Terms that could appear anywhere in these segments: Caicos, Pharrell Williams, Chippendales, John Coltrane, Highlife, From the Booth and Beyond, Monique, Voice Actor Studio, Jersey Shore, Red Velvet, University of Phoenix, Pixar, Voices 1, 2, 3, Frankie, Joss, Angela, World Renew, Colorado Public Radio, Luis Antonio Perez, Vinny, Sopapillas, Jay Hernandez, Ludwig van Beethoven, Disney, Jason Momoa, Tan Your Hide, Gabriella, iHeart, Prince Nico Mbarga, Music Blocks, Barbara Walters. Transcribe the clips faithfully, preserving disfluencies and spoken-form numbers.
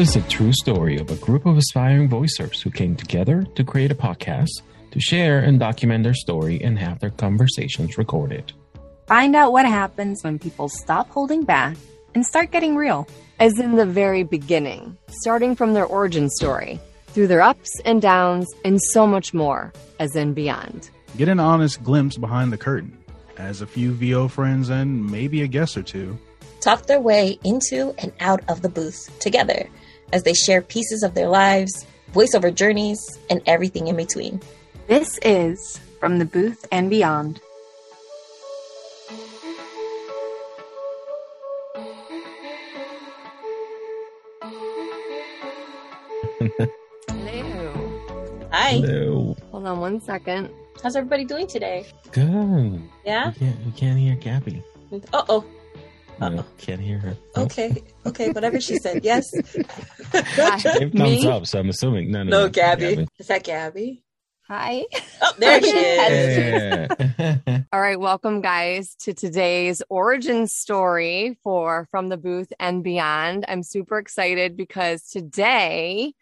is a true story of a group of aspiring voicers who came together to create a podcast to share and document their story and have their conversations recorded. Find out what happens when people stop holding back and start getting real. As in the very beginning, starting from their origin story, through their ups and downs, and so much more, as in beyond. Get an honest glimpse behind the curtain, as a few V O friends and maybe a guest or two talk their way into and out of the booth together as they share pieces of their lives, voiceover journeys, and everything in between. This is From the Booth and Beyond. Hello. Hi. Hello. Hold on one second. How's everybody doing today? Good. Yeah? You can't, you can't hear Gabby. Uh-oh. Uh-oh. No, can't hear her. Oh. Okay. Okay. Whatever she said. Yes. Thumbs Me? Up, so I'm assuming. No, no, no. No, Gabby. Gabby. Is that Gabby? Hi. Oh, there she is. Yeah. All right. Welcome, guys, to today's origin story for From the Booth and Beyond. I'm super excited because today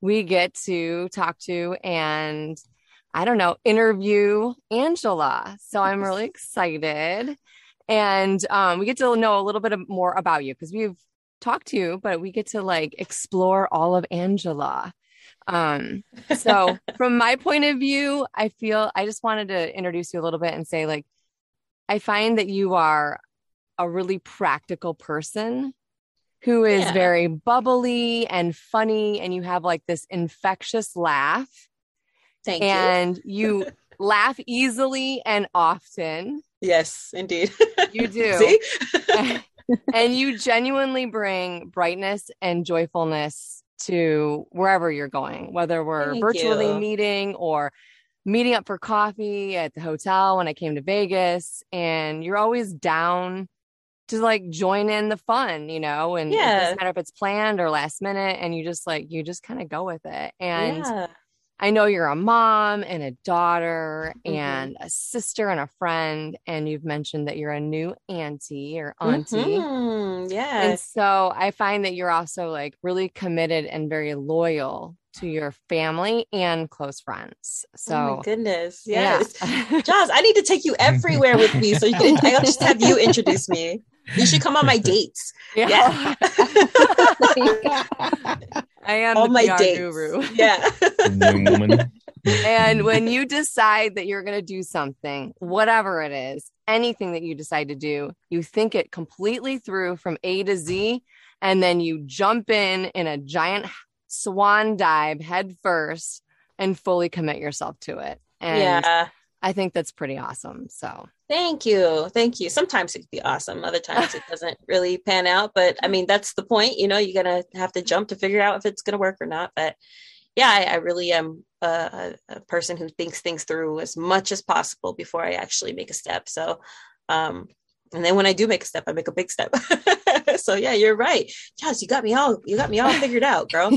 we get to talk to and, I don't know, interview Angela. So I'm really excited. And um, we get to know a little bit more about you because we've talked to you, but we get to like explore all of Angela. Um, so from my point of view, I feel I just wanted to introduce you a little bit and say, like, I find that you are a really practical person who is yeah. very bubbly and funny. And you have like this infectious laugh. Thank and you. you laugh easily and often. Yes, indeed. You do. See? And you genuinely bring brightness and joyfulness to wherever you're going, whether we're Thank virtually you. meeting or meeting up for coffee at the hotel when I came to Vegas. And you're always down to like join in the fun, you know, and yeah. it doesn't matter if it's planned or last minute. And you just like, you just kind of go with it. And yeah. I know you're a mom and a daughter mm-hmm. and a sister and a friend. And you've mentioned that you're a new auntie or auntie. Mm-hmm. Yeah. And so I find that you're also like really committed and very loyal to your family and close friends. So oh my goodness. Yes. Yeah. Joss, I need to take you everywhere with me. So you can, I'll just have you introduce me. You should come on my dates. Yeah. yeah. I am all the my P R dates. Guru. Yeah. And when you decide that you're going to do something, whatever it is, anything that you decide to do, you think it completely through from A to Z. And then you jump in in a giant swan dive head first and fully commit yourself to it. And yeah. I think that's pretty awesome. So thank you. Thank you. Sometimes it can be awesome. Other times it doesn't really pan out, but I mean, that's the point, you know, you're going to have to jump to figure out if it's going to work or not. But yeah, I, I really am a, a person who thinks things through as much as possible before I actually make a step. So, um, and then when I do make a step, I make a big step. So yeah, you're right. Joss, you got me all, you got me all figured out, girl.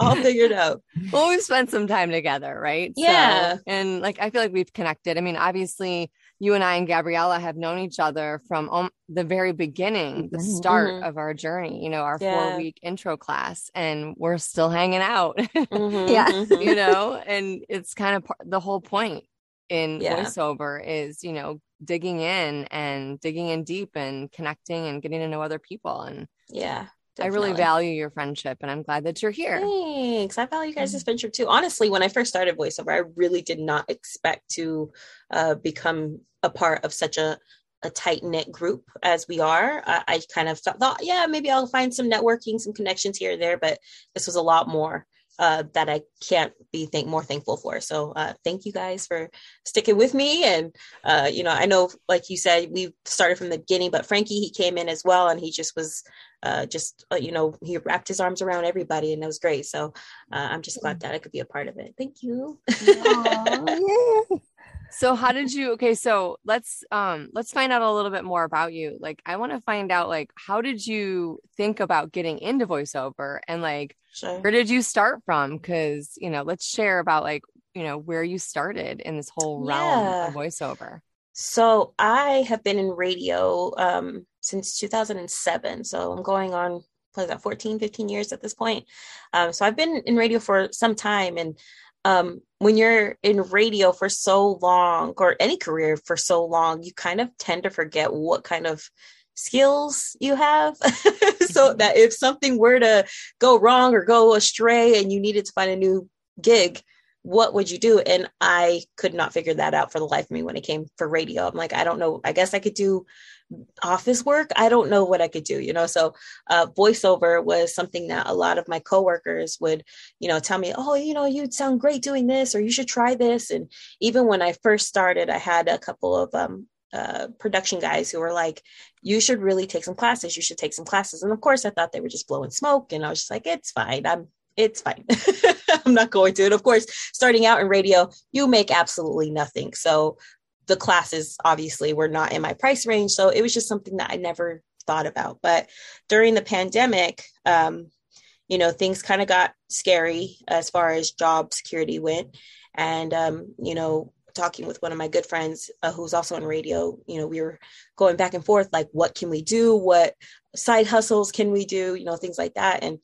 All figured out. Well, we've spent some time together, right? Yeah. So, and like, I feel like we've connected. I mean, obviously you and I and Gabriella have known each other from um, the very beginning, the start mm-hmm. of our journey, you know, our yeah. four week intro class, and we're still hanging out. Mm-hmm, yeah. Mm-hmm. You know, and it's kind of the whole point in yeah. voiceover is, you know, digging in and digging in deep and connecting and getting to know other people. And yeah, definitely. I really value your friendship and I'm glad that you're here. Thanks. I value you guys' friendship too. Honestly, when I first started voiceover, I really did not expect to uh, become a part of such a, a tight knit group as we are. I, I kind of thought, yeah, maybe I'll find some networking, some connections here and there, but this was a lot more Uh, that I can't be think more thankful for. So uh, thank you guys for sticking with me. And, uh, you know, I know, like you said, we started from the beginning, but Frankie, he came in as well. And he just was uh, just, uh, you know, he wrapped his arms around everybody and that was great. So uh, I'm just glad that I could be a part of it. Thank you. So how did you, okay, so let's, um, let's find out a little bit more about you. Like, I want to find out, like, how did you think about getting into voiceover and like, sure. where did you start from? Because, you know, let's share about like, you know, where you started in this whole realm yeah. of voiceover. So I have been in radio um, since two thousand seven. So I'm going on what is that, fourteen, fifteen years at this point. Um, so I've been in radio for some time. And um, when you're in radio for so long, or any career for so long, you kind of tend to forget what kind of skills you have so that if something were to go wrong or go astray and you needed to find a new gig, what would you do? And I could not figure that out for the life of me when it came for radio. I'm like, I don't know. I guess I could do office work. I don't know what I could do, you know? So uh, voiceover was something that a lot of my coworkers would, you know, tell me, oh, you know, you'd sound great doing this, or you should try this. And even when I first started, I had a couple of um, uh, production guys who were like, you should really take some classes. You should take some classes. And of course I thought they were just blowing smoke, and I was just like, it's fine. I'm, It's fine. I'm not going to. And of course, starting out in radio, you make absolutely nothing. So the classes obviously were not in my price range. So it was just something that I never thought about. But during the pandemic, um, you know, things kind of got scary as far as job security went. And, um, you know, talking with one of my good friends uh, who's also in radio, you know, we were going back and forth, like, what can we do? What side hustles can we do? You know, things like that. And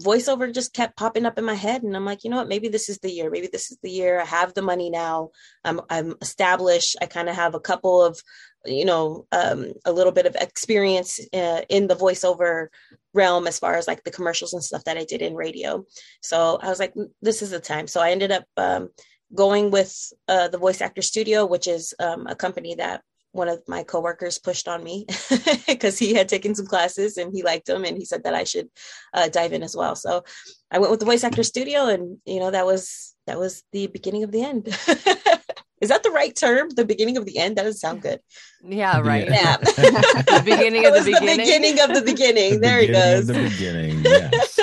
voiceover just kept popping up in my head, and I'm like, you know what, maybe this is the year, maybe this is the year. I have the money now. I'm, I'm established. I kind of have a couple of, you know, um, a little bit of experience uh, in the voiceover realm, as far as like the commercials and stuff that I did in radio. So I was like, this is the time. So I ended up um, going with uh, the Voice Actor Studio, which is um, a company that one of my coworkers pushed on me because he had taken some classes and he liked them, and he said that I should uh, dive in as well. So I went with the Voice Actor Studio, and, you know, that was, that was the beginning of the end. Is that the right term? The beginning of the end? That doesn't sound good. Yeah, right. Yeah. The beginning of the beginning. The beginning of the beginning. There he goes. The beginning, yes.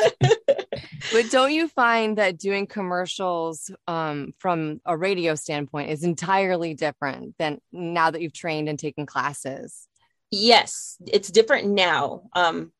But don't you find that doing commercials um, from a radio standpoint is entirely different than now that you've trained and taken classes? Yes, it's different now. Um,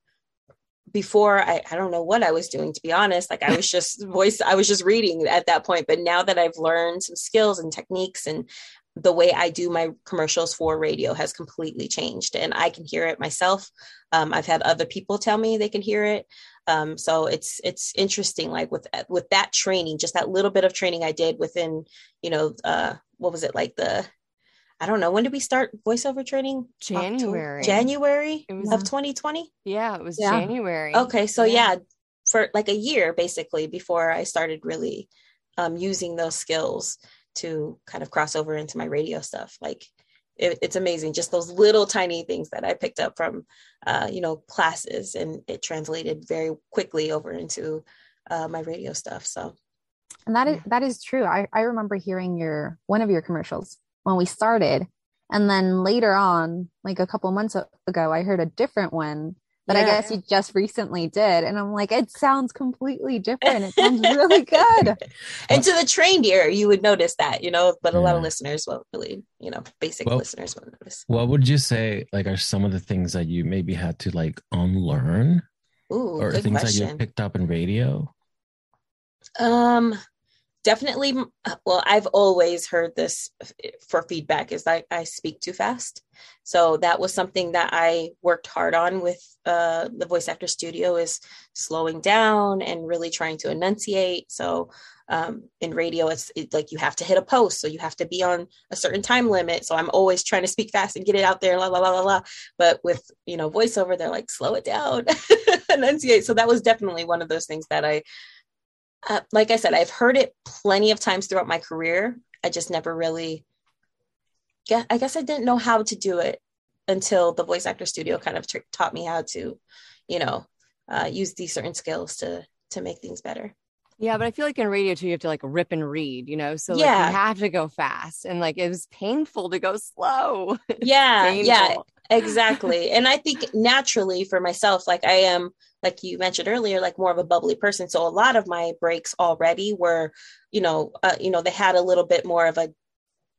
before, I, I don't know what I was doing, to be honest. Like, I was just voice, I was just reading at that point. But now that I've learned some skills and techniques, and the way I do my commercials for radio has completely changed, and I can hear it myself. Um, I've had other people tell me they can hear it. Um, so it's, it's interesting, like with, with that training, just that little bit of training I did within, you know, uh, what was it like the, I don't know. When did we start voiceover training? January. January was, of twenty twenty? Yeah, it was yeah. January. Okay. So yeah. yeah, for like a year basically before I started really um, using those skills to kind of cross over into my radio stuff. Like it, it's amazing. Just those little tiny things that I picked up from, uh, you know, classes, and it translated very quickly over into uh, my radio stuff. So. And that is, that is true. I, I remember hearing your, one of your commercials when we started, and then later on, like a couple months ago, I heard a different one that yeah. I guess you just recently did, and I'm like, it sounds completely different. It sounds really good. And to the trained ear, you would notice that, you know, but a yeah. lot of listeners won't really, you know, basic well, listeners won't notice. What would you say, like, are some of the things that you maybe had to like unlearn, Ooh, or things question. that you picked up in radio? Um. Definitely. Well, I've always heard this for feedback is that I speak too fast. So that was something that I worked hard on with uh, the Voice Actor Studio, is slowing down and really trying to enunciate. So um, in radio, it's, it's like you have to hit a post. So you have to be on a certain time limit. So I'm always trying to speak fast and get it out there. La, la, la, la, la. But with, you know, voiceover, they're like, slow it down, enunciate. So that was definitely one of those things that I Uh, like I said, I've heard it plenty of times throughout my career. I just never really, yeah, I guess I didn't know how to do it until the Voice Actor Studio kind of t- taught me how to, you know, uh, use these certain skills to, to make things better. Yeah. But I feel like in radio too, you have to like rip and read, you know, so like yeah. you have to go fast, and like, it was painful to go slow. Yeah. yeah, exactly. And I think naturally for myself, like I am, like you mentioned earlier, like more of a bubbly person. So a lot of my breaks already were, you know, uh, you know, they had a little bit more of a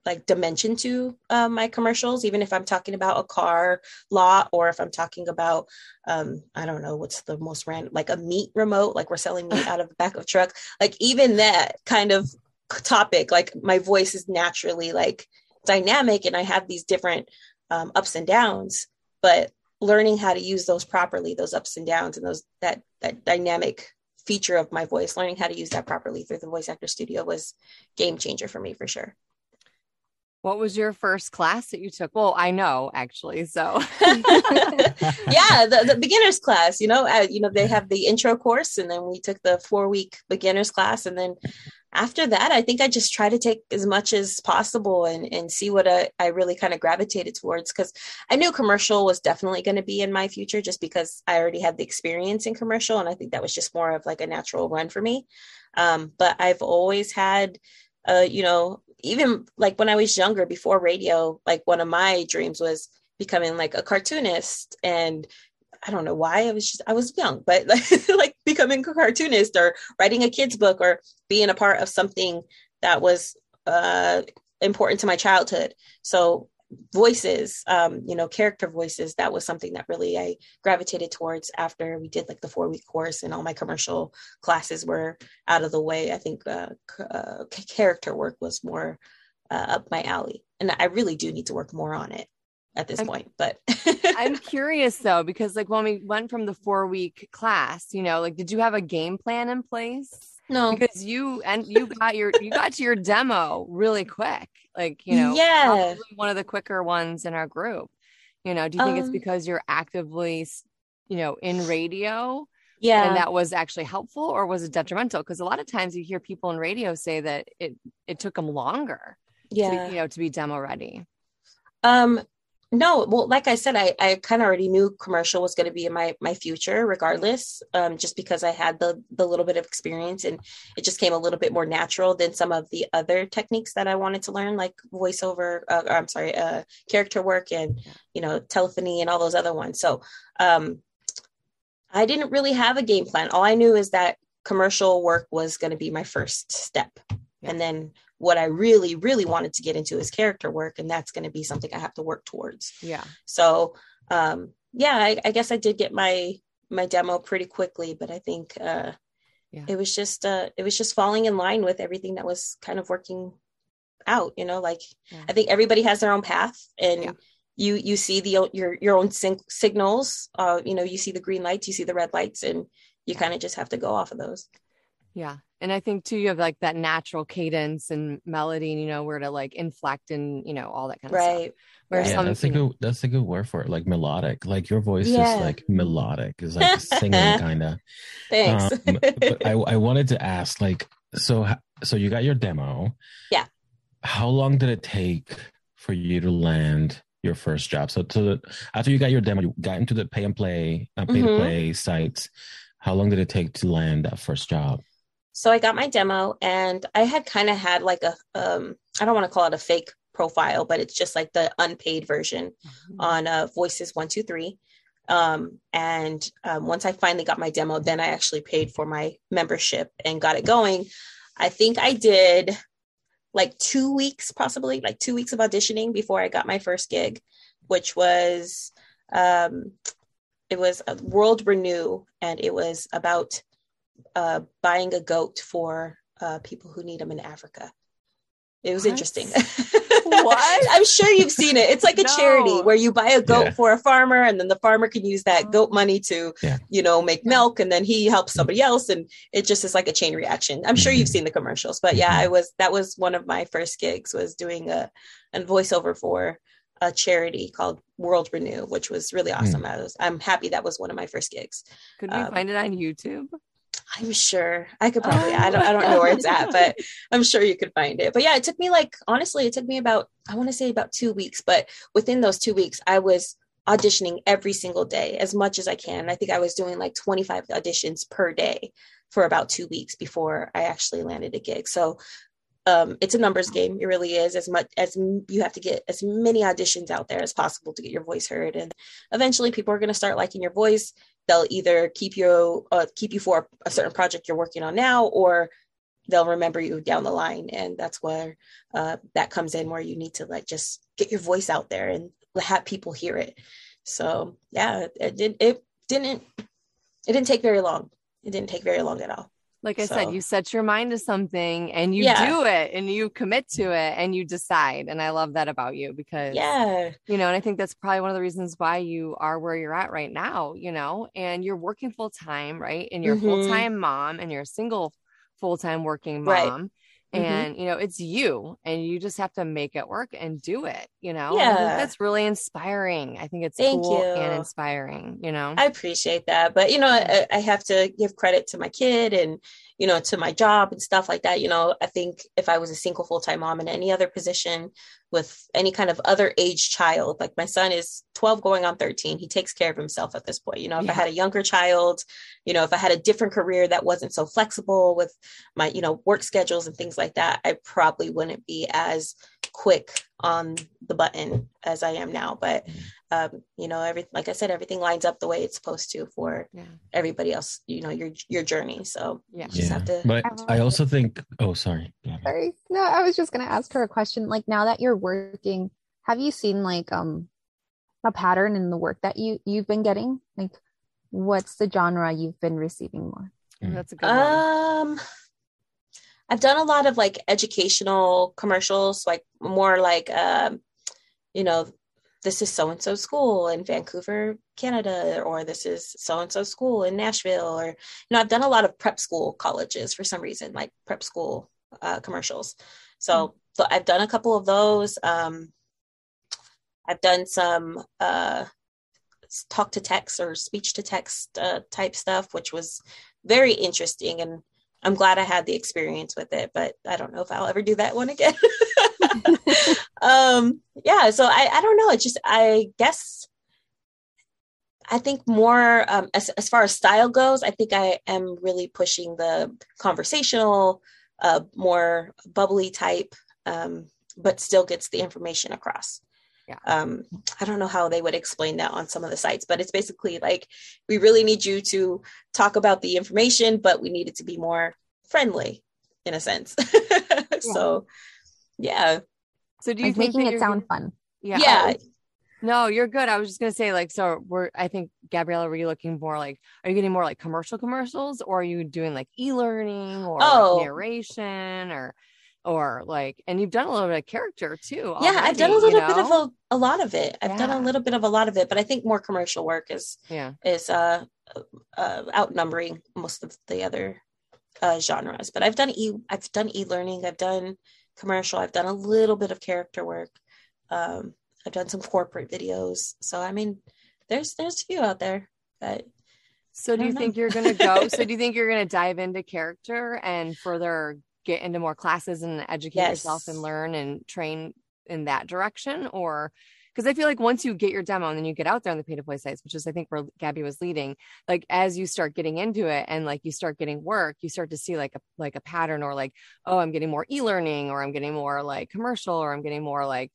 like dimension to uh, my commercials, even if I'm talking about a car lot, or if I'm talking about, um, I don't know, what's the most random, like a meat remote, like we're selling meat out of the back of a truck. Like even that kind of topic, like my voice is naturally like dynamic, and I have these different um, ups and downs, but learning how to use those properly, those ups and downs and those that that dynamic feature of my voice, learning how to use that properly through the Voice Actor Studio was game changer for me, for sure. What was your first class that you took? Well, I know, actually. So yeah, the, the beginner's class, you know, uh, you know, they have the intro course, and then we took the four week beginner's class. And then after that, I think I just try to take as much as possible and, and see what I, I really kind of gravitated towards, because I knew commercial was definitely going to be in my future just because I already had the experience in commercial. And I think that was just more of like a natural run for me. Um, but I've always had, uh, you know, even like when I was younger before radio, like one of my dreams was becoming like a cartoonist, and I don't know why I was just, I was young, but like, like becoming a cartoonist or writing a kid's book or being a part of something that was uh, important to my childhood. So voices, um, you know, character voices, that was something that really I gravitated towards after we did like the four week course and all my commercial classes were out of the way. I think uh, uh, character work was more uh, up my alley, and I really do need to work more on it at this I'm, point, but I'm curious though, because like when we went from the four week class, you know, like, did you have a game plan in place? No, because you and you got your you got to your demo really quick, like, you know, yeah, one of the quicker ones in our group. You know, do you think um, it's because you're actively, you know, in radio? Yeah, and that was actually helpful, or was it detrimental? Because a lot of times you hear people in radio say that it it took them longer, yeah, to, you know, to be demo ready. Um. No, well, like I said, I, I kind of already knew commercial was going to be in my, my future regardless, um, just because I had the, the little bit of experience, and it just came a little bit more natural than some of the other techniques that I wanted to learn, like voiceover, uh, or I'm sorry, uh, character work and, you know, telephony and all those other ones. So um, I didn't really have a game plan. All I knew is that commercial work was going to be my first step. Yeah. And then what I really, really wanted to get into is character work. And that's going to be something I have to work towards. Yeah. So, um, yeah, I, I guess I did get my, my demo pretty quickly, but I think, uh, yeah. it was just, uh, it was just falling in line with everything that was kind of working out, you know, like, yeah. I think everybody has their own path, and yeah. you, you see the, your, your own sing- signals, uh, you know, you see the green lights, you see the red lights, and you kind of just have to go off of those. Yeah. And I think too, you have like that natural cadence and melody, and you know where to like inflect and, you know, all that kind of right. stuff. Where yeah, some, that's a good know. that's a good word for it. Like melodic. Like your voice yeah. is like melodic. It's like singing kind of. Thanks. Um, but I, I wanted to ask, like, so so you got your demo. Yeah. How long did it take for you to land your first job? So to the, after you got your demo, you got into the pay and play, uh, pay mm-hmm. to play sites. How long did it take to land that first job? So I got my demo, and I had kind of had like a, um, I don't want to call it a fake profile, but it's just like the unpaid version mm-hmm. on uh, Voices one, two, three. Um, and um, once I finally got my demo, then I actually paid for my membership and got it going. I think I did like two weeks, possibly like two weeks of auditioning before I got my first gig, which was, um, it was a World Renew, and it was about uh buying a goat for uh people who need them in Africa. It was what? Interesting. What? I'm sure you've seen it. It's like a no. charity where you buy a goat yeah. for a farmer, and then the farmer can use that goat money to yeah. you know make yeah. milk, and then he helps somebody else, and it just is like a chain reaction. I'm sure you've seen the commercials, but yeah, I was that was one of my first gigs, was doing a, a voiceover for a charity called World Renew, which was really awesome. Mm. I was I'm happy that was one of my first gigs. Could we um, find it on YouTube? I'm sure I could probably, oh. I don't, I don't know where it's at, but I'm sure you could find it. But yeah, it took me like, honestly, it took me about, I want to say about two weeks, but within those two weeks, I was auditioning every single day as much as I can. I think I was doing like twenty-five auditions per day for about two weeks before I actually landed a gig. So um, it's a numbers game. It really is. As much as you have to get as many auditions out there as possible to get your voice heard. And eventually people are going to start liking your voice. They'll either keep you uh, keep you for a certain project you're working on now, or they'll remember you down the line. And that's where uh, that comes in, where you need to like just get your voice out there and have people hear it. So yeah, it, it, it didn't it didn't take very long. It didn't take very long at all. Like I so. said, you set your mind to something and you yeah. do it and you commit to it and you decide. And I love that about you because, yeah. you know, and I think that's probably one of the reasons why you are where you're at right now, you know, and you're working full time, right? And you're mm-hmm. a full-time mom and you're a single full-time working mom. Right. And, mm-hmm. you know, it's you and you just have to make it work and do it, you know, yeah. I think that's really inspiring. I think it's Thank cool you. and inspiring, you know, I appreciate that. But, you know, I, I have to give credit to my kid and, you know, to my job and stuff like that. You know, I think if I was a single full-time mom in any other position with any kind of other age child, like my son is twelve going on thirteen, he takes care of himself at this point. You know, if yeah. I had a younger child, you know, if I had a different career that wasn't so flexible with my, you know, work schedules and things like that, I probably wouldn't be as quick on the button as I am now. But, um, you know, every, like I said, everything lines up the way it's supposed to for yeah. everybody else, you know, your, your journey. So yeah, yeah. just have to, but I also think, oh, sorry. sorry. No, I was just going to ask her a question. Like, now that you're working, have you seen like, um, a pattern in the work that you, you've been getting? Like, what's the genre you've been receiving more? Mm. That's a good one. Um, I've done a lot of like educational commercials, like more like, um, you know, this is so-and-so school in Vancouver, Canada, or this is so-and-so school in Nashville, or, you know, I've done a lot of prep school colleges for some reason, like prep school uh, commercials. So, so I've done a couple of those. Um, I've done some uh, talk to text or speech to text uh, type stuff, which was very interesting, and I'm glad I had the experience with it, but I don't know if I'll ever do that one again. um, yeah. So I, I don't know. It's just, I guess, I think more um, as, as far as style goes, I think I am really pushing the conversational, uh, more bubbly type, um, but still gets the information across. Yeah. Um, I don't know how they would explain that on some of the sites, but it's basically like, we really need you to talk about the information, but we need it to be more friendly in a sense. yeah. So, yeah. So do you like think making it sound fun? Yeah. Yeah. I, no, you're good. I was just going to say like, so we're, I think Gabriella, were you looking more like, are you getting more like commercial commercials, or are you doing like e-learning or oh. like narration or or like, and you've done a little bit of character too. Already, yeah. I've done a little you know? bit of a, a lot of it. I've yeah. done a little bit of a lot of it, but I think more commercial work is, yeah. is, uh, uh, outnumbering most of the other, uh, genres, but I've done e I've done e-learning. I've done commercial. I've done a little bit of character work. Um, I've done some corporate videos. So, I mean, there's, there's a few out there that. So do you know. think you're going to go, so do you think you're going to dive into character and further get into more classes and educate yes. yourself and learn and train in that direction? Or because I feel like once you get your demo and then you get out there on the pay to play sites, which is I think where Gabby was leading, like as you start getting into it and like you start getting work, you start to see like a like a pattern, or like, oh, I'm getting more e-learning, or I'm getting more like commercial, or I'm getting more like,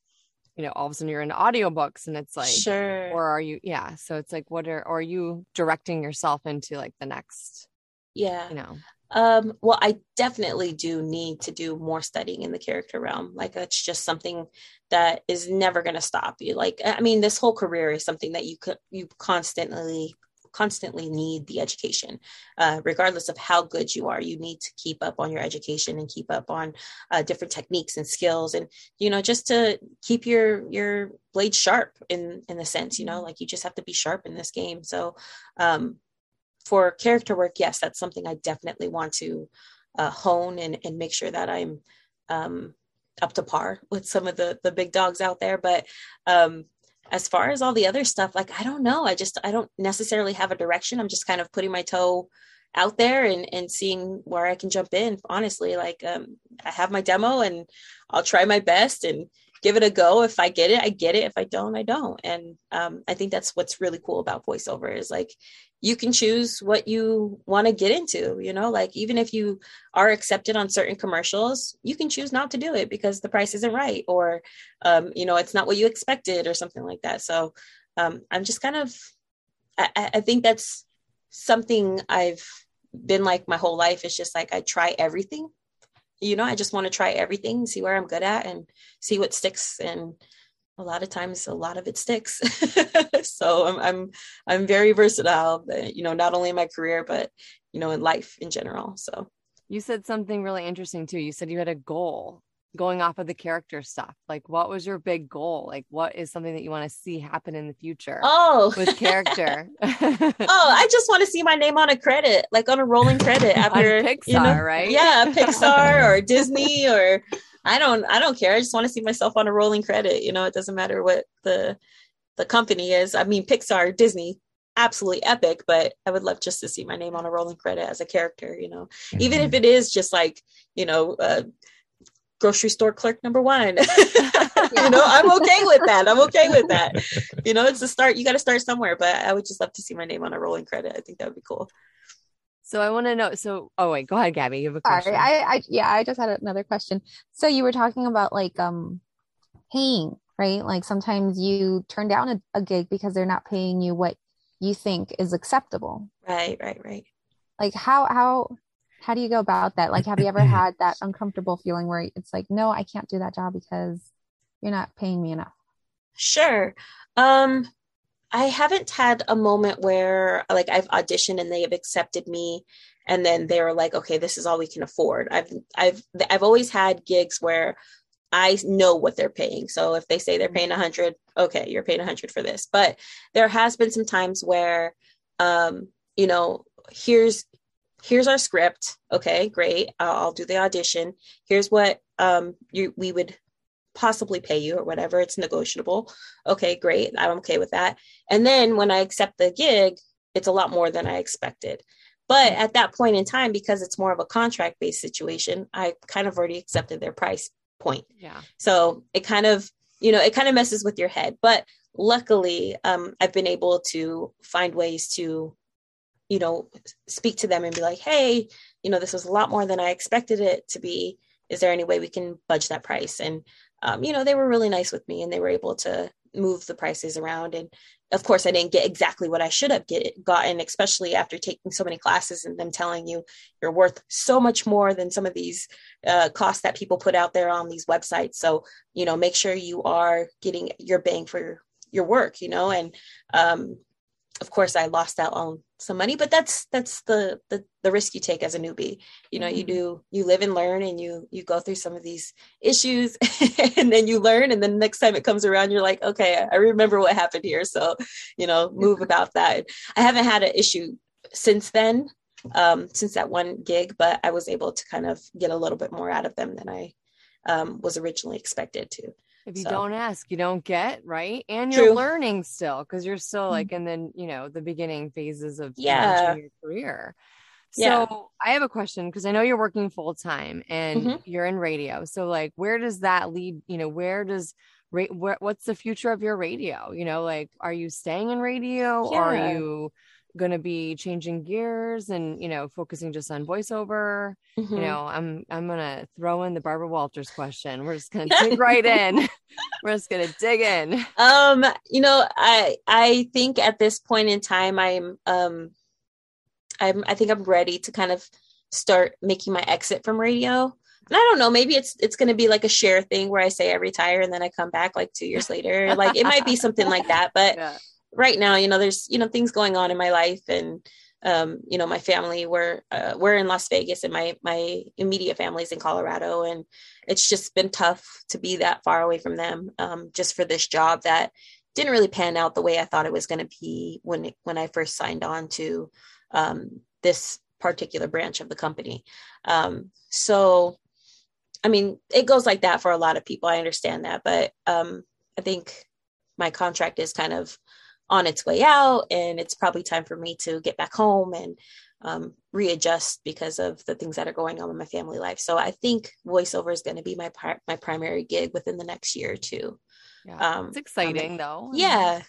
you know, all of a sudden you're into audiobooks and it's like, sure. or are you yeah so it's like, what are, or are you directing yourself into like the next yeah you know Um, well, I definitely do need to do more studying in the character realm. Like, that's just something that is never going to stop you. Like, I mean, this whole career is something that you could, you constantly, constantly need the education, uh, regardless of how good you are. You need to keep up on your education and keep up on uh, different techniques and skills, and, you know, just to keep your, your blade sharp in, in a sense, you know, like you just have to be sharp in this game. So, um, for character work, yes, that's something I definitely want to uh, hone and, and make sure that I'm um, up to par with some of the the big dogs out there. But um, as far as all the other stuff, like, I don't know, I just, I don't necessarily have a direction. I'm just kind of putting my toe out there and, and seeing where I can jump in. Honestly, like um, I have my demo and I'll try my best and give it a go. If I get it, I get it. If I don't, I don't. And um, I think that's what's really cool about voiceover is like, you can choose what you want to get into, you know, like even if you are accepted on certain commercials, you can choose not to do it because the price isn't right, or, um, you know, it's not what you expected or something like that. So um, I'm just kind of, I, I think that's something I've been like my whole life. It's just like, I try everything, you know, I just want to try everything, see where I'm good at and see what sticks. And a lot of times, a lot of it sticks. So I'm, I'm, I'm very versatile, you know, not only in my career, but, you know, in life in general. So You said something really interesting too. You said you had a goal going off of the character stuff. Like, what was your big goal? Like, what is something that you want to see happen in the future? Oh, with character. Oh, I just want to see my name on a credit, like on a rolling credit after Pixar, you know, right? Yeah. Pixar or Disney, or I don't, I don't care. I just want to see myself on a rolling credit. You know, it doesn't matter what the, the company is. I mean, Pixar, Disney, absolutely epic, but I would love just to see my name on a rolling credit as a character, you know, mm-hmm. even if it is just like, you know, uh, grocery store clerk number one. You know, I'm okay with that. I'm okay with that. You know, it's a start. You got to start somewhere, but I would just love to see my name on a rolling credit. I think that would be cool. So I want to know. So, oh wait, go ahead, Gabby. You have a question. Sorry, I, I, yeah, I just had another question. So you were talking about like um, paying, right? Like sometimes you turn down a, a gig because they're not paying you what you think is acceptable. Right, right, right. Like how, how, how do you go about that? Like, have you ever had that uncomfortable feeling where it's like, no, I can't do that job because you're not paying me enough? Sure. Um, I haven't had a moment where like I've auditioned and they have accepted me and then they were like, okay, this is all we can afford. I've, I've, I've always had gigs where I know what they're paying. So if they say they're paying a hundred, okay, you're paying a hundred for this. But there has been some times where, um, you know, here's, here's our script. Okay, great. Uh, I'll do the audition. Here's what um, you, we would possibly pay you or whatever. It's negotiable. Okay, great. I'm okay with that. And then when I accept the gig, it's a lot more than I expected. But at that point in time, because it's more of a contract-based situation, I kind of already accepted their price point. Yeah. So it kind of, you know, it kind of messes with your head. But luckily, um, I've been able to find ways to, you know, speak to them and be like, hey, you know, this was a lot more than I expected it to be. Is there any way we can budge that price? And, um, you know, they were really nice with me and they were able to move the prices around. And of course I didn't get exactly what I should have get, gotten, especially after taking so many classes and them telling you you're worth so much more than some of these uh, costs that people put out there on these websites. So, you know, make sure you are getting your bang for your, your work, you know, and, um, of course I lost out on some money, but that's, that's the, the, the risk you take as a newbie. You know, mm-hmm. you do, you live and learn and you, you go through some of these issues and then you learn. And then the next time it comes around, you're like, okay, I remember what happened here. So, you know, move about that. I haven't had an issue since then, um, since that one gig, but I was able to kind of get a little bit more out of them than I um, was originally expected to. If you so. don't ask, you don't get, right? And you're True. learning still because you're still like in the, you know, the beginning phases of yeah. your career. So yeah. I have a question because I know you're working full time and mm-hmm. you're in radio. So like, where does that lead? You know, where does, ra- where, what's the future of your radio? You know, like, are you staying in radio? Yeah. Are you going to be changing gears and, you know, focusing just on voiceover? Mm-hmm. You know, I'm, I'm going to throw in the Barbara Walters question. We're just going to dig right in. We're just going to dig in. Um, you know, I, I think at this point in time, I'm, um, I'm, I think I'm ready to kind of start making my exit from radio. And I don't know, maybe it's it's going to be like a share thing where I say I retire and then I come back like two years later. Like it might be something like that, but yeah. right now, you know, there's, you know, things going on in my life and, um, you know, my family, we're, uh, we're in Las Vegas and my, my immediate family's in Colorado. And it's just been tough to be that far away from them, um, just for this job that didn't really pan out the way I thought it was going to be when, when I first signed on to, um, this particular branch of the company. Um, so, I mean, it goes like that for a lot of people. I understand that, but, um, I think my contract is kind of on its way out and it's probably time for me to get back home and um, readjust because of the things that are going on in my family life. So I think voiceover is going to be my par- my primary gig within the next year or two. Yeah. Um, it's exciting um, though. Yeah,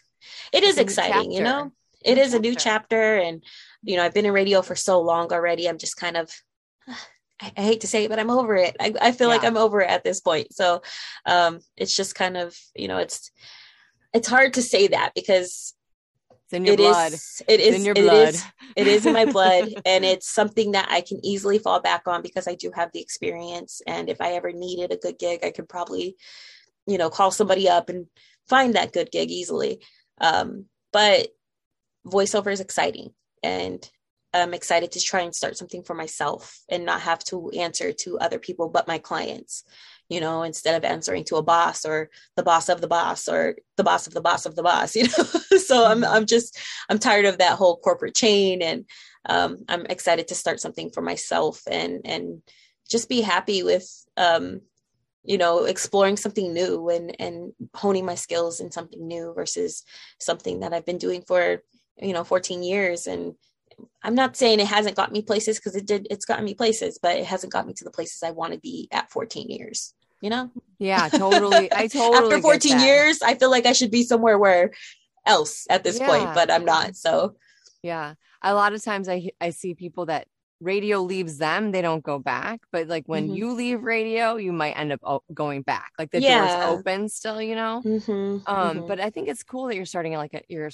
it is exciting. You know, it is a new chapter and, you know, I've been in radio for so long already. I'm just kind of, I, I hate to say it, but I'm over it. I, I feel yeah. like I'm over it at this point. So um, it's just kind of, you know, it's, It's hard to say that because it's in your it blood. Is, it is, it's in your it blood. Is, it is in my blood. And it's something that I can easily fall back on because I do have the experience. And if I ever needed a good gig, I could probably, you know, call somebody up and find that good gig easily. Um, but voiceover is exciting. And I'm excited to try and start something for myself and not have to answer to other people, but my clients, you know, instead of answering to a boss or the boss of the boss or the boss of the boss of the boss, you know, so I'm, I'm just, I'm tired of that whole corporate chain, and um, I'm excited to start something for myself and, and just be happy with, um, you know, exploring something new and, and honing my skills in something new versus something that I've been doing for, you know, fourteen years. And I'm not saying it hasn't got me places, because it did, it's gotten me places, but it hasn't got me to the places I want to be at fourteen years, you know? Yeah, totally. I totally After fourteen years, I feel like I should be somewhere where else at this yeah. point, but I'm not. So yeah, a lot of times I, I see people that radio leaves them, they don't go back. But like when mm-hmm. you leave radio, you might end up going back. Like the yeah. door's open still, you know? Mm-hmm. Um, mm-hmm. But I think it's cool that you're starting like a, you're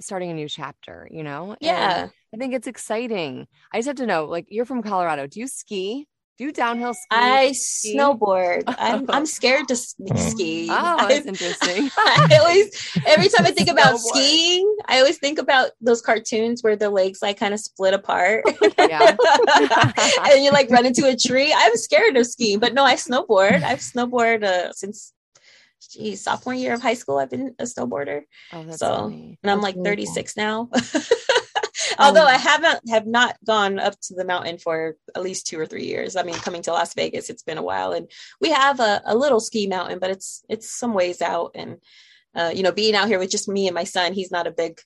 starting a new chapter, you know? Yeah. And I think it's exciting. I just have to know, like, you're from Colorado. Do you ski? Do you downhill ski? I ski? snowboard. I'm, I'm scared to ski. Oh, that's I, interesting. I always, every time I think snowboard. about skiing, I always think about those cartoons where the legs like kind of split apart yeah. and you like run into a tree. I'm scared of skiing, but no, I snowboard. I've snowboarded uh, since Geez, sophomore year of high school, I've been a snowboarder. Oh, that's so, funny. And I'm that's like thirty-six cool. now. Although oh. I haven't have not gone up to the mountain for at least two or three years. I mean, coming to Las Vegas, it's been a while, and we have a, a little ski mountain, but it's it's some ways out. And uh, you know, being out here with just me and my son, he's not a big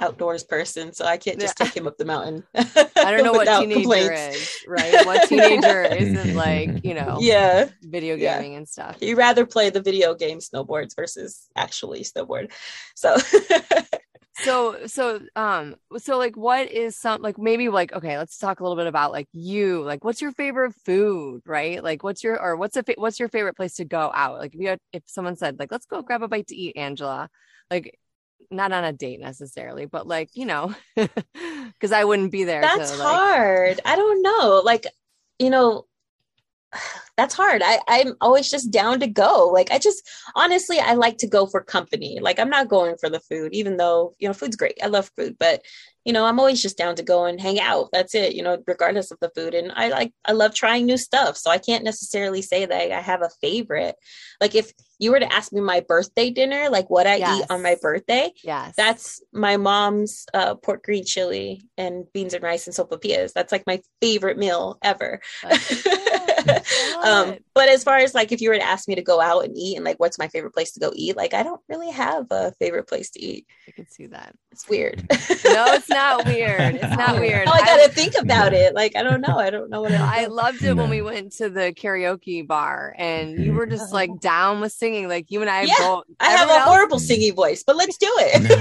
outdoors person, so I can't just yeah. take him up the mountain. I don't know what teenager complaints. is, right? What teenager isn't like, you know, yeah, video gaming yeah. and stuff. He'd rather play the video game snowboards versus actually snowboard. So, so, so, um, so like, what is some like maybe like okay, let's talk a little bit about like you, like what's your favorite food, right? Like, what's your or what's a fa- what's your favorite place to go out? Like, if you had, if someone said like, let's go grab a bite to eat, Angela, like. Not on a date necessarily, but like, you know, because I wouldn't be there. That's to, like... hard. I don't know. Like, you know, that's hard. I, I'm always just down to go. Like, I just, honestly, I like to go for company. Like, I'm not going for the food, even though, you know, food's great. I love food, but you know, I'm always just down to go and hang out. That's it, you know, regardless of the food. And I like, I love trying new stuff. So I can't necessarily say that I have a favorite. Like if you were to ask me my birthday dinner, like what I yes. eat on my birthday, yes. that's my mom's uh, pork green chili and beans and rice and sopapillas. That's like my favorite meal ever. um, but as far as like, if you were to ask me to go out and eat and like, what's my favorite place to go eat? Like, I don't really have a favorite place to eat. I can see that. It's weird. No, it's not weird. It's not weird. Oh, I gotta I, think about it. Like, I don't know. I don't know what I, I loved it when we went to the karaoke bar and you were just like down with singing. Like you and I yeah, both. I have a else? horrible singing voice, but let's do it. No.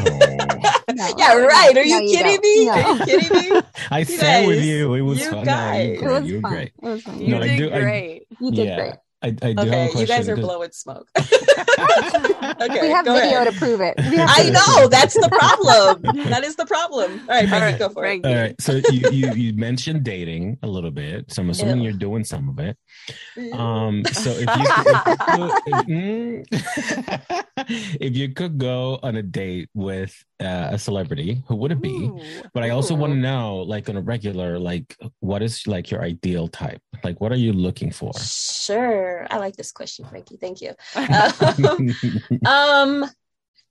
No. Yeah, right. Are you, no, you kidding me? No. Are you kidding me? I sang with you. It was you fun. Guys. No, you were great. You, were great. you no, did do, great. I, you did yeah. great. I, I do okay, have a you guys are because... blowing smoke. Okay, we have video ahead. to prove it. I know that's the problem. That is the problem. All right, Frankie, All right, go for Frankie. it. All right. So you, you you mentioned dating a little bit. So I'm assuming Ew. you're doing some of it. Um. So if you could, if, if, if, if you could go on a date with uh, a celebrity, who would it be? Ooh. But I also Ooh. want to know, like on a regular, like what is like your ideal type? Like what are you looking for? Sure. I like this question, Frankie. Thank you. Um, um,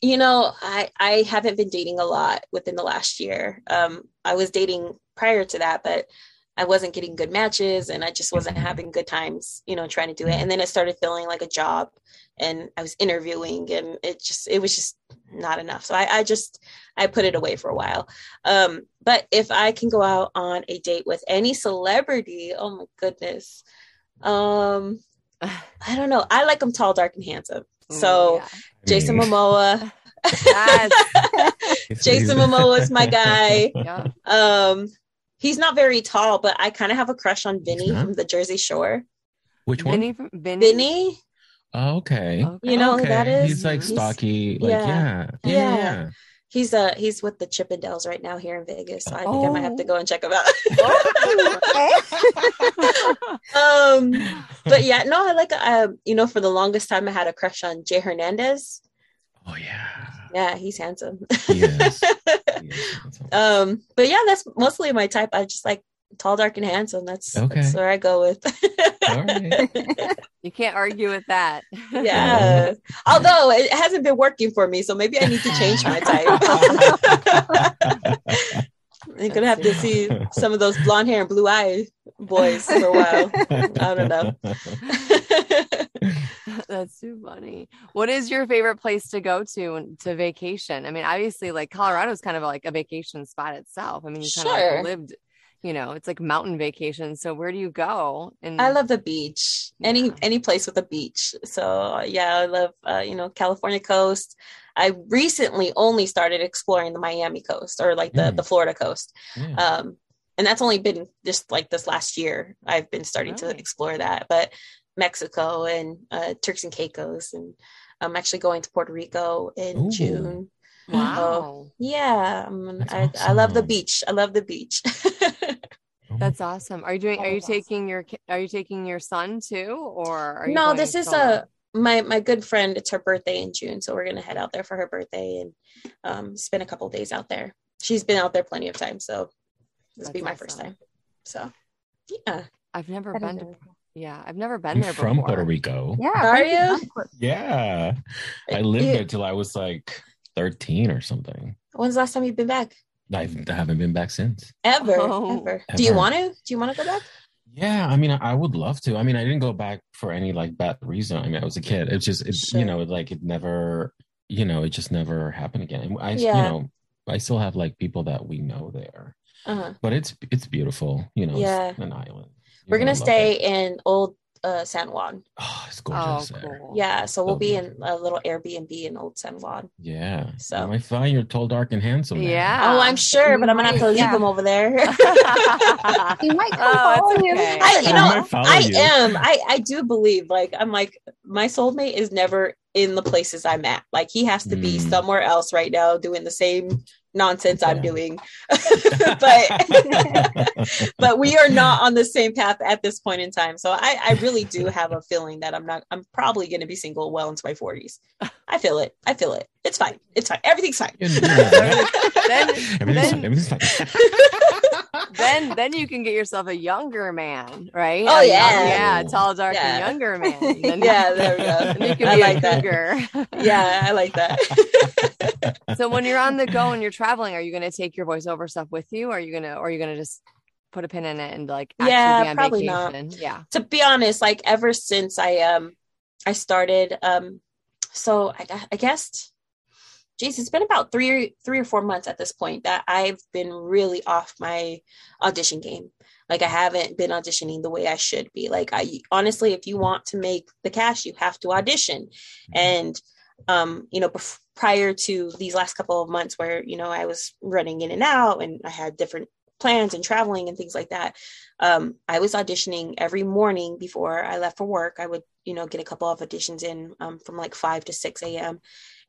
you know, I, I haven't been dating a lot within the last year. Um, I was dating prior to that, but I wasn't getting good matches and I just wasn't having good times, you know, trying to do it. And then it started feeling like a job and I was interviewing and it just, it was just not enough. So I, I just, I put it away for a while. Um, but if I can go out on a date with any celebrity, oh my goodness. Um, I don't know. I like them tall, dark, and handsome. So, yeah. Jason Momoa. Yes. Jason Momoa is my guy. Yeah. Um, he's not very tall, but I kind of have a crush on Vinny from the Jersey Shore. Which one? Vinny. From, Vinny? Vinny? Oh, okay. okay. You know okay. who that is? He's like stocky. He's, like, yeah. Yeah. yeah. yeah. He's uh he's with the Chippendales right now here in Vegas, so I think oh. I might have to go and check him out. um, but yeah, no, I like uh you know for the longest time I had a crush on Jay Hernandez. Oh yeah, yeah, he's handsome. Yes. um, but yeah, that's mostly my type. I just like tall, dark, and handsome. That's, okay. that's where I go with. All right. You can't argue with that. Yeah. Although it hasn't been working for me, so maybe I need to change my type. I'm gonna have to see some of those blonde hair and blue eye boys for a while. I don't know. That's too funny. What is your favorite place to go to to vacation? I mean, obviously, like Colorado is kind of like a vacation spot itself. I mean, you kind sure. of like lived, you know, it's like mountain vacation. So where do you go? And I love the beach. Yeah. Any any place with a beach. So yeah, I love uh, you know, California coast. I recently only started exploring the Miami coast or like the, mm. the Florida coast. Mm. Um, and that's only been just like this last year. I've been starting really? to explore that, but Mexico and uh, Turks and Caicos. And I'm actually going to Puerto Rico in Ooh. June. Wow. So, yeah. Um, I, awesome. I love the beach. I love the beach. That's awesome. Are you doing, are you taking your, are you taking your son too? Or are you No, this is a, My my good friend, it's her birthday in June, so we're gonna head out there for her birthday and um, spend a couple of days out there. She's been out there plenty of times, so this will be my awesome. first time. So, yeah, I've never been to. Yeah, I've never been You're there. From before. Puerto Rico, yeah, are you? Yeah, I lived it, there till I was like thirteen or something. When's the last time you've been back? I've, I haven't been back since. Ever, oh. ever. ever. Do you want to? Do you want to go back? Yeah, I mean, I would love to. I mean, I didn't go back for any like bad reason. I mean, I was a kid. It's just, it, sure. you know, like it never, you know, it just never happened again. I, yeah. you know, I still have like people that we know there, uh-huh. but it's it's beautiful. You know, yeah. it's an island. You We're know, gonna stay it. in old uh, San Juan. Oh, it's gorgeous. Oh, cool. Yeah, so, so we'll be beautiful. in a little Airbnb in old San Juan. Yeah. So I might find you're tall, dark, and handsome. Now. Yeah. Oh, I'm sure, but I'm gonna have to leave yeah. him over there. He might come oh, follow okay. you. I, you know, I you. am. I, I do believe. Like, I'm like my soulmate is never in the places I'm at. Like, he has to mm. be somewhere else right now doing the same nonsense yeah. I'm doing. but but we are not on the same path at this point in time. So I, I really do have a feeling that I'm not. I'm probably going to be single well into my forties. I feel it. I feel it. It's fine. It's fine. Everything's fine. then, Everything's then, fine. Everything's fine. Then, then you can get yourself a younger man, right? Oh, a yeah. Young, yeah. Tall, dark, yeah. and younger man. Then, yeah, there we go. Then you can I be like a that. Cougar. Yeah, I like that. So when you're on the go and you're traveling, are you going to take your voiceover stuff with you? Or are you going to, or are you going to just put a pin in it and like, actually yeah, be on probably vacation? Not. Yeah. To be honest, like ever since I, um, I started, um, so I, I guess, geez, it's been about three, three or four months at this point that I've been really off my audition game. Like I haven't been auditioning the way I should be. Like I honestly, if you want to make the cast, you have to audition. And, um, you know, bef- prior to these last couple of months where, you know, I was running in and out and I had different plans and traveling and things like that. Um, I was auditioning every morning before I left for work. I would, you know, get a couple of auditions in um, from like five to six a.m.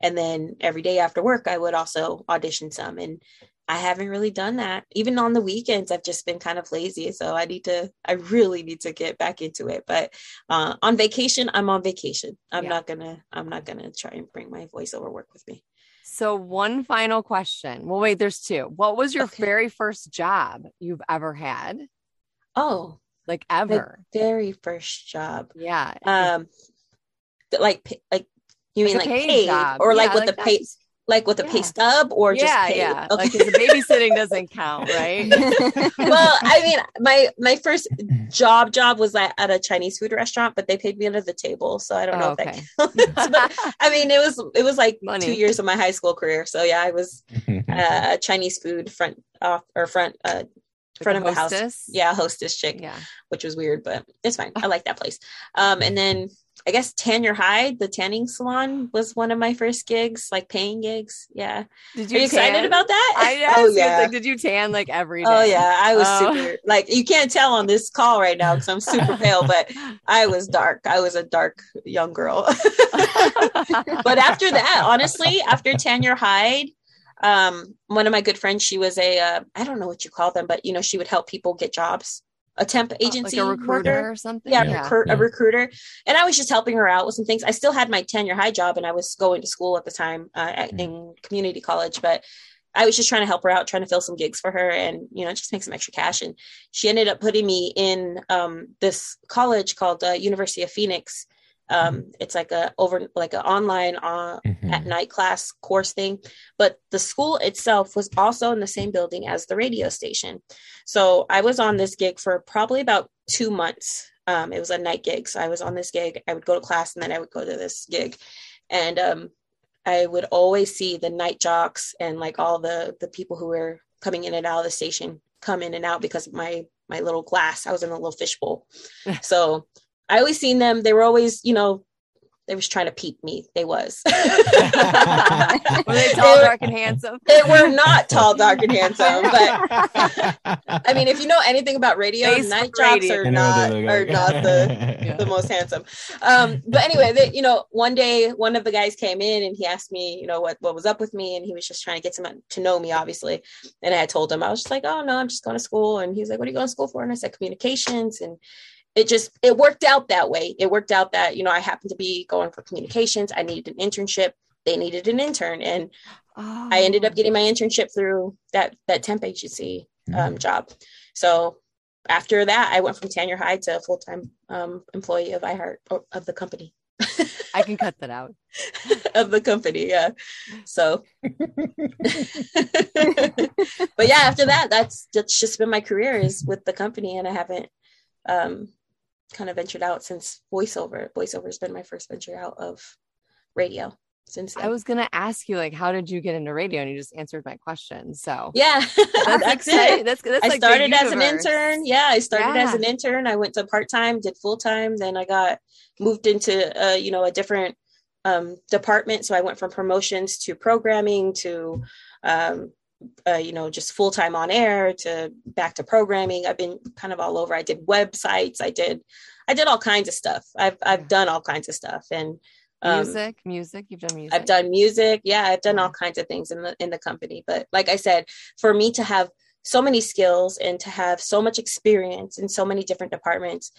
And then every day after work, I would also audition some. And I haven't really done that. Even on the weekends, I've just been kind of lazy. So I need to, I really need to get back into it. But uh, on vacation, I'm on vacation. I'm yeah. not going to, I'm not going to try and bring my voiceover work with me. So one final question. Well, wait, there's two. What was your okay. very first job you've ever had? Oh, like ever. The very first job. Yeah. Um, like, like, You mean like, like paid, paid job. Or yeah, like with like the pay, just, like with the yeah. pay stub or just yeah, paid? Yeah. Okay. Like the babysitting doesn't count, right? Well, I mean, my my first job job was at a Chinese food restaurant, but they paid me under the table, so I don't know oh, if okay. that counts. But I mean, it was it was like Money. two years of my high school career, so yeah, I was uh, Chinese food front off uh, or front. Uh, front of the house yeah hostess chick yeah which was weird, but it's fine. I like that place. Um and then I guess Tan Your Hide, the tanning salon, was one of my first gigs, like paying gigs. Yeah. Did you Are you tan? excited about that? I know. Oh, yeah. Like, did you tan like every day? Oh yeah, I was oh. super like you can't tell on this call right now because I'm super pale, but I was dark. I was a dark young girl. But after that, honestly, after Tan Your Hide, Um, one of my good friends, she was a, uh, I don't know what you call them, but you know, she would help people get jobs, a temp agency, oh, like a recruiter worker. or something. Yeah, yeah. Recru- yeah, a recruiter. And I was just helping her out with some things. I still had my tenure high job and I was going to school at the time, uh, mm-hmm. in community college, but I was just trying to help her out, trying to fill some gigs for her and, you know, just make some extra cash. And she ended up putting me in um, this college called uh, University of Phoenix. Um, mm-hmm. It's like a over like an online uh, mm-hmm. at night class course thing. But the school itself was also in the same building as the radio station. So I was on this gig for probably about two months. Um, it was a night gig. So I was on this gig. I would go to class and then I would go to this gig. And um, I would always see the night jocks and like all the, the people who were coming in and out of the station come in and out because of my, my little glass. I was in a little fishbowl. So I always seen them. They were always, you know, they was trying to peep me. They was. Were they tall, dark, and handsome? They were not tall, dark, and handsome. But I mean, if you know anything about radio, Face night jocks are not are not the yeah. the most handsome. Um, but anyway, they, you know, one day one of the guys came in and he asked me, you know, what what was up with me, and he was just trying to get some to know me, obviously. And I told him I was just like, oh no, I'm just going to school. And he was like, what are you going to school for? And I said, communications. And it just, it worked out that way. It worked out that, you know, I happened to be going for communications. I needed an internship. They needed an intern. And oh. I ended up getting my internship through that, that temp agency um, mm-hmm. job. So after that, I went from Tan Your Hide to a full-time um, employee of iHeart, or of the company. I can cut that out. Of the company. Yeah. So, but yeah, after that, that's, that's just been my career is with the company. And I haven't, um, kind of ventured out since voiceover. Voiceover has been my first venture out of radio since then. I was going to ask you, like, how did you get into radio? And you just answered my question. So yeah, that's, that's it. That's, that's I like started as an intern. Yeah. I started yeah. as an intern. I went to part-time, did full-time. Then I got moved into, uh, you know, a different, um, department. So I went from promotions to programming to, um, Uh, you know, just full-time on air to back to programming. I've been kind of all over. I did websites. I did, I did all kinds of stuff. I've, I've done all kinds of stuff and um, music, music. You've done music. I've done music. Yeah. I've done all kinds of things in the, in the company. But like I said, for me to have so many skills and to have so much experience in so many different departments,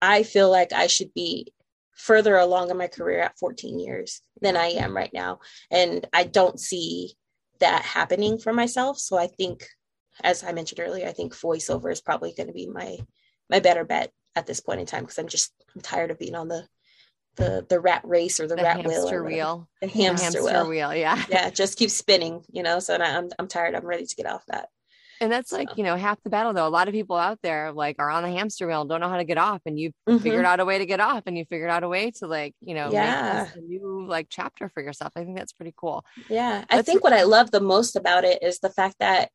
I feel like I should be further along in my career at fourteen years than I am right now. And I don't see that happening for myself. So I think, as I mentioned earlier, I think voiceover is probably going to be my my better bet at this point in time, because I'm just I'm tired of being on the the the rat race or the, the rat wheel, or wheel. The, the hamster, the hamster wheel. wheel. Yeah, yeah, it just keeps spinning, you know. So now I'm I'm tired. I'm ready to get off that. And that's so. Like, you know, half the battle, though. A lot of people out there like are on the hamster wheel, and don't know how to get off, and you mm-hmm. figured out a way to get off, and you figured out a way to like, you know, yeah. make this a new like chapter for yourself. I think that's pretty cool. Yeah, that's I think re- what I love the most about it is the fact that,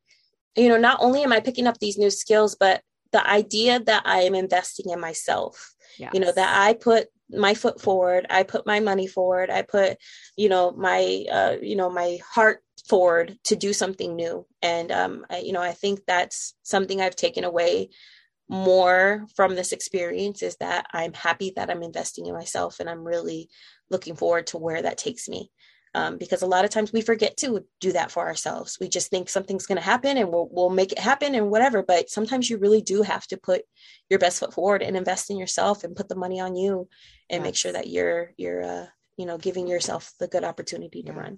you know, not only am I picking up these new skills, but the idea that I am investing in myself. Yes. You know, that I put my foot forward, I put my money forward, I put, you know, my uh, you know, my heart forward to do something new. And, um, I, you know, I think that's something I've taken away more from this experience, is that I'm happy that I'm investing in myself, and I'm really looking forward to where that takes me. Um, because a lot of times we forget to do that for ourselves. We just think something's going to happen and we'll, we'll make it happen and whatever. But sometimes you really do have to put your best foot forward and invest in yourself and put the money on you and yes. make sure that you're, you're, uh, you know, giving yourself the good opportunity to yes. run.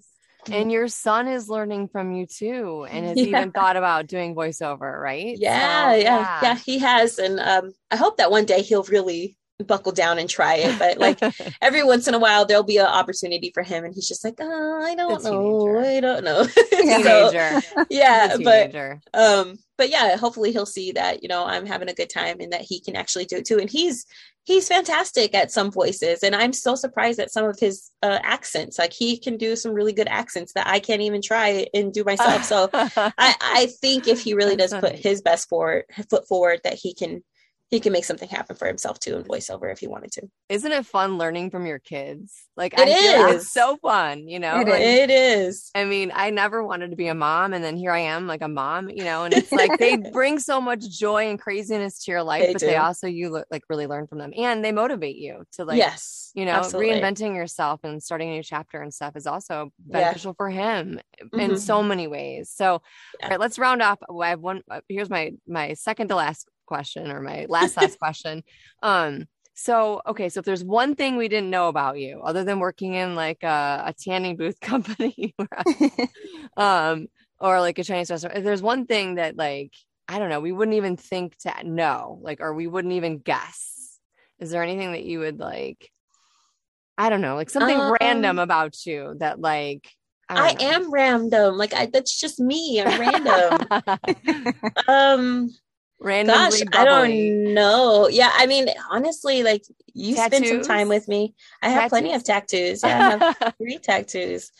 And your son is learning from you too, and has yeah. even thought about doing voiceover, right? Yeah, so, yeah, yeah, yeah. He has, and um, I hope that one day he'll really buckle down and try it. But like every once in a while, there'll be an opportunity for him, and he's just like, oh, I don't know, I don't know. Teenager, so, yeah, teenager. but um, but yeah, hopefully he'll see that, you know, I'm having a good time and that he can actually do it too. And he's he's fantastic at some voices. And I'm so surprised at some of his uh, accents. Like he can do some really good accents that I can't even try and do myself. So I, I think if he really does put his best forward, foot forward, that he can, he can make something happen for himself too in voiceover if he wanted to. Isn't it fun learning from your kids? Like it I feel is. It's so fun, you know? It, like, it is. I mean, I never wanted to be a mom, and then here I am like a mom, you know, and it's like, they bring so much joy and craziness to your life, they but do. They also, you lo- like really learn from them, and they motivate you to like, yes, you know, absolutely. Reinventing yourself and starting a new chapter and stuff is also beneficial yeah. for him mm-hmm. in so many ways. So yeah. all right, let's round off. I have one, here's my, my second to last question or my last last question. Um so okay, so if there's one thing we didn't know about you other than working in like a, a tanning booth company, um or like a Chinese restaurant, there's one thing that like, I don't know, we wouldn't even think to know, like, or we wouldn't even guess. Is there anything that you would like, I don't know, like something um, random about you that like, I, I am random. Like I, that's just me. I'm random. um, Randomly Gosh, bubbly. I don't know. Yeah, I mean, honestly, like you spent some time with me. I have tattoos. Plenty of tattoos. Yeah, I have three tattoos.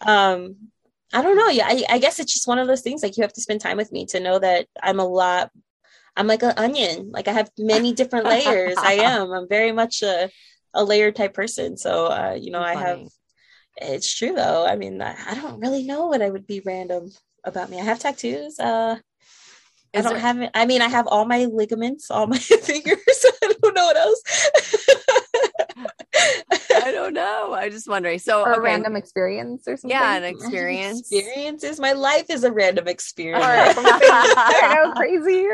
Um, I don't know. Yeah, I, I guess it's just one of those things. Like you have to spend time with me to know that I'm a lot. I'm like an onion. Like I have many different layers. I am. I'm very much a a layered type person. So uh, you know, That's I funny. have. It's true though. I mean, I, I don't really know what I would be random about me. I have tattoos. Uh, I don't there, have I mean, I have all my ligaments, all my fingers. I don't know what else. I don't know. I just wondering. So or okay. a random experience or something. Yeah, an experience. Experiences. My life is a random experience. I know, crazy.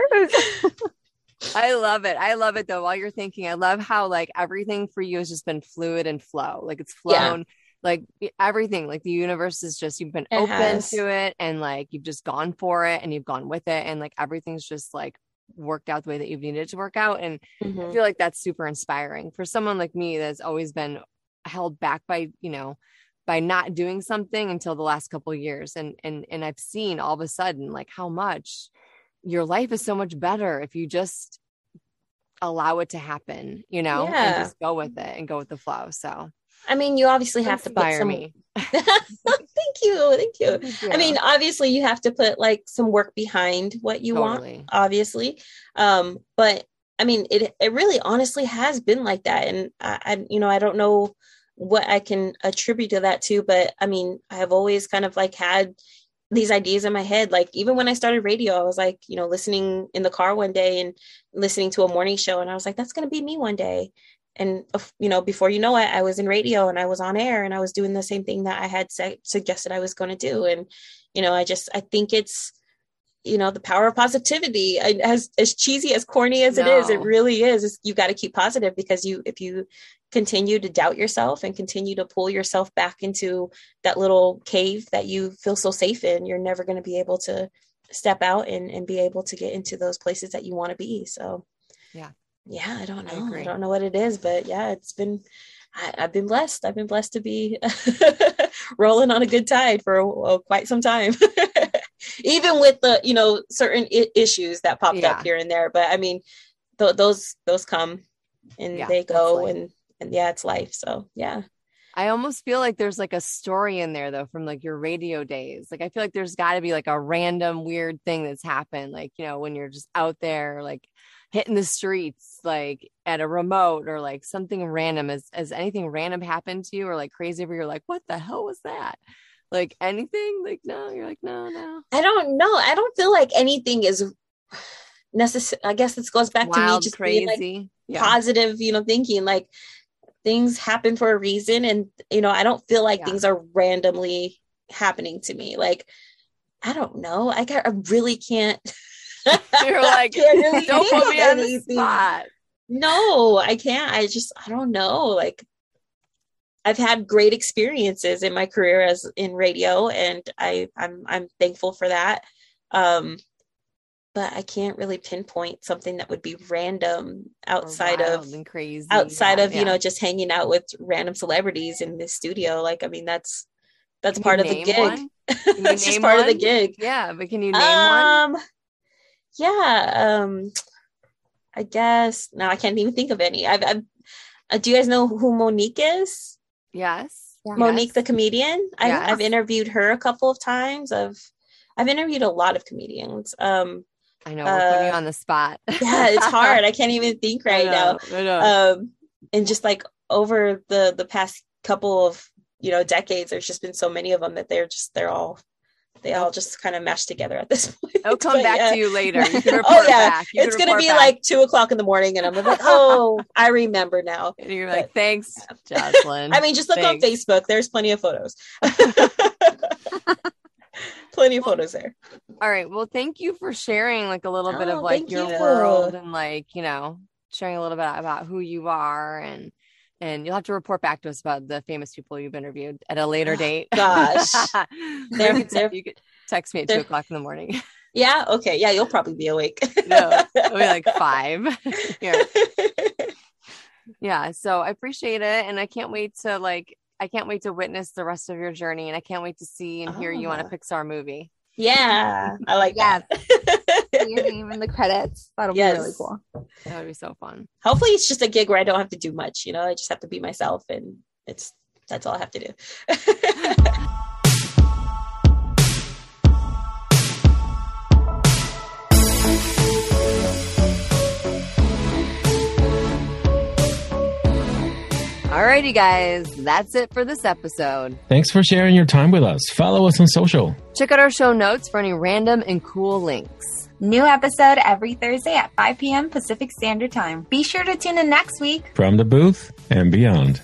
I love it. I love it though. While you're thinking, I love how like everything for you has just been fluid and flow. Like it's flown. Yeah. Like everything, like the universe is just, you've been it open has. to it and like, you've just gone for it and you've gone with it. And like, everything's just like worked out the way that you've needed it to work out. And mm-hmm. I feel like that's super inspiring for someone like me that's always been held back by, you know, by not doing something until the last couple of years. And, and, and I've seen all of a sudden, like how much your life is so much better if you just allow it to happen, you know, yeah. and just go with it and go with the flow. So. I mean, you obviously have Inspire to put some... me. thank you. Thank you. Yeah. I mean, obviously you have to put like some work behind what you totally. want, obviously. Um, but I mean, it, it really honestly has been like that. And I, I, you know, I don't know what I can attribute to that to, but I mean, I've always kind of like had these ideas in my head. Like even when I started radio, I was like, you know, listening in the car one day and listening to a morning show. And I was like, that's going to be me one day. And, you know, before you know it, I was in radio and I was on air and I was doing the same thing that I had se- suggested I was going to do. And, you know, I just, I think it's, you know, the power of positivity. I, as as cheesy, as corny as no. it is, it really is. It's, you got to keep positive because you, if you continue to doubt yourself and continue to pull yourself back into that little cave that you feel so safe in, you're never going to be able to step out and, and be able to get into those places that you want to be. So, yeah. Yeah, I don't know. I, I don't know what it is, but yeah, it's been, I, I've been blessed. I've been blessed to be rolling on a good tide for a, a, quite some time, even with the, you know, certain I- issues that popped yeah. up here and there. But I mean, th- those, those come and yeah, they go and, and yeah, it's life. So yeah. I almost feel like there's like a story in there though, from like your radio days. Like, I feel like there's gotta be like a random weird thing that's happened. Like, you know, when you're just out there, like, hitting the streets, like at a remote or like something random. Has, has anything random happened to you or like crazy where you're like, what the hell was that? Like anything? Like, no, you're like, no, no. I don't know. I don't feel like anything is necessary. I guess this goes back Wild, to me just crazy. being like yeah. positive, you know, thinking like things happen for a reason. And, you know, I don't feel like yeah. things are randomly happening to me. Like, I don't know. I, got, I really can't. You're like, really don't put me on the spot. No, I can't. I just, I don't know. Like, I've had great experiences in my career as in radio, and I, I'm, I'm thankful for that. Um, but I can't really pinpoint something that would be random outside of and crazy. Outside yeah, of yeah. you know, just hanging out with random celebrities in the studio. Like, I mean, that's that's can part of the gig. It's just part one? of the gig. Yeah, but can you name um, one? Yeah, um, I guess no, I can't even think of any. I've, I've uh, do you guys know who Monique is? Yes, yeah. Monique, yes. the comedian. Yes. I, I've interviewed her a couple of times. I've I've interviewed a lot of comedians. Um, I know we're uh, putting you on the spot. Yeah, it's hard. I can't even think right I know, now. I know. Um, and just like over the the past couple of you know decades, there's just been so many of them that they're just they're all. They all just kind of mashed together at this point. I'll come but, back yeah. to you later. You can report oh, yeah. back. You it's going to be back. like two o'clock in the morning. And I'm like, oh, I remember now. And you're but, like, thanks, yeah. Jocelyn. I mean, just look thanks. on Facebook. There's plenty of photos. plenty of photos there. All right. Well, thank you for sharing like a little oh, bit of like your you. world and like, you know, sharing a little bit about who you are and And you'll have to report back to us about the famous people you've interviewed at a later date. Gosh. they're, they're, you could Text me at two o'clock in the morning. Yeah. Okay. Yeah. You'll probably be awake. No, it'll be like five. Yeah. Yeah. So I appreciate it. And I can't wait to like, I can't wait to witness the rest of your journey. And I can't wait to see and hear oh. you on a Pixar movie. Yeah. I like yeah. that. Your name in the credits. That'll yes. be really cool. That would be so fun. Hopefully it's just a gig where I don't have to do much. You know, I just have to be myself, and it's, that's all I have to do. Alrighty, guys, that's it for this episode. Thanks for sharing your time with us. Follow us on social. Check out our show notes for any random and cool links. New episode every Thursday at five p.m. Pacific Standard Time. Be sure to tune in next week. From the Booth and Beyond.